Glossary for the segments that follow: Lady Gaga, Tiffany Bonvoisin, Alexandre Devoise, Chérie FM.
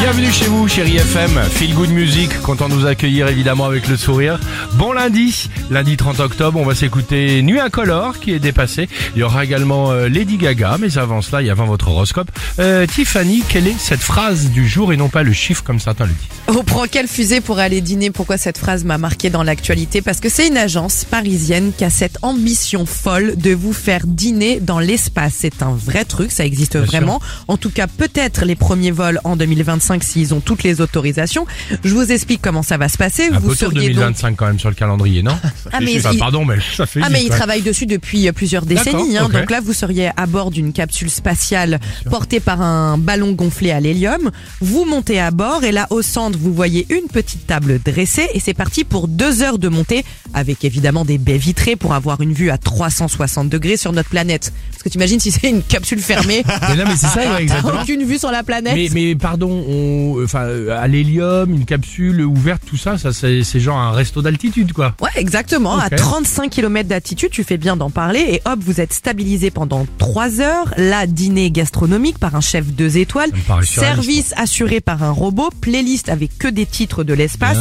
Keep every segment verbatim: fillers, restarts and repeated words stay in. Bienvenue chez vous, Chérie F M, Feel Good Music, content de vous accueillir évidemment avec le sourire. Bon lundi, lundi trente octobre, on va s'écouter Nuit Incolore qui est dépassée. Il y aura également euh, Lady Gaga, mais avant cela, il y a avant votre horoscope. Euh, Tiffany, quelle est cette phrase du jour et non pas le chiffre comme certains le disent? On prend quelle fusée pour aller dîner? Pourquoi cette phrase m'a marqué dans l'actualité? Parce que c'est une agence parisienne qui a cette ambition folle de vous faire dîner dans l'espace. C'est un vrai truc, ça existe Bien vraiment. Sûr. En tout cas, peut-être les premiers vols en deux mille vingt-cinq s'ils ont toutes les autorisations. Je vous explique comment ça va se passer. À vous seriez deux mille vingt-cinq donc... quand même sur le calendrier, non? Ah mais, il... enfin, pardon, mais ça fait ah mais ils travaillent dessus depuis plusieurs décennies. Hein. Okay. Donc là, vous seriez à bord d'une capsule spatiale portée par un ballon gonflé à l'hélium. Vous montez à bord et là, au centre, vous voyez une petite table dressée et c'est parti pour deux heures de montée avec évidemment des baies vitrées pour avoir une vue à trois cent soixante degrés sur notre planète. Parce que t'imagines si c'est une capsule fermée. Mais non, mais c'est ça, exactement. Aucune vue sur la planète. Mais, mais pardon, on... Enfin, à l'hélium, une capsule ouverte, tout ça, ça c'est, c'est genre un resto d'altitude, quoi. Ouais, exactement. Okay. À trente-cinq kilomètres d'altitude, tu fais bien d'en parler. Et hop, vous êtes stabilisé pendant trois heures. Là, dîner gastronomique par un chef deux étoiles. Service réaliste, assuré par un robot. Playlist avec que des titres de l'espace.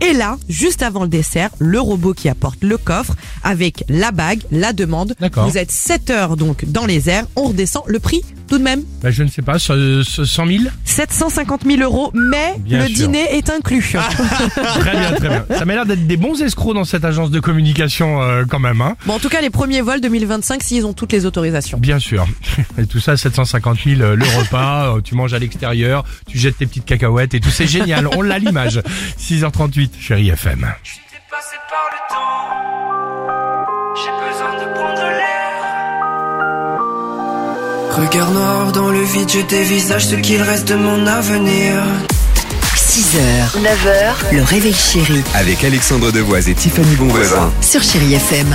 Et là, juste avant le dessert, le robot qui apporte le coffre avec la bague, la demande. D'accord. Vous êtes sept heures donc dans les airs. On redescend le prix tout de même. Bah, je ne sais pas, cent mille? sept cent cinquante mille euros, mais bien le sûr. Dîner est inclus. Ah, très bien, très bien. Ça m'a l'air d'être des bons escrocs dans cette agence de communication euh, quand même. Hein. Bon, en tout cas, les premiers vols deux mille vingt-cinq, s'ils ont toutes les autorisations. Bien sûr. Et tout ça, sept cent cinquante mille, euh, le repas, euh, tu manges à l'extérieur, tu jettes tes petites cacahuètes et tout, c'est génial. On l'a l'image. six heures trente-huit, Chérie F M. Je suis dépassé par le temps, j'ai besoin de prendre l'air. Regard noir dans le vide, je dévisage ce qu'il reste de mon avenir. six heures, neuf heures, le réveil chéri. Avec Alexandre Devoise et Tiffany Bonvoisin. Sur Chérie F M.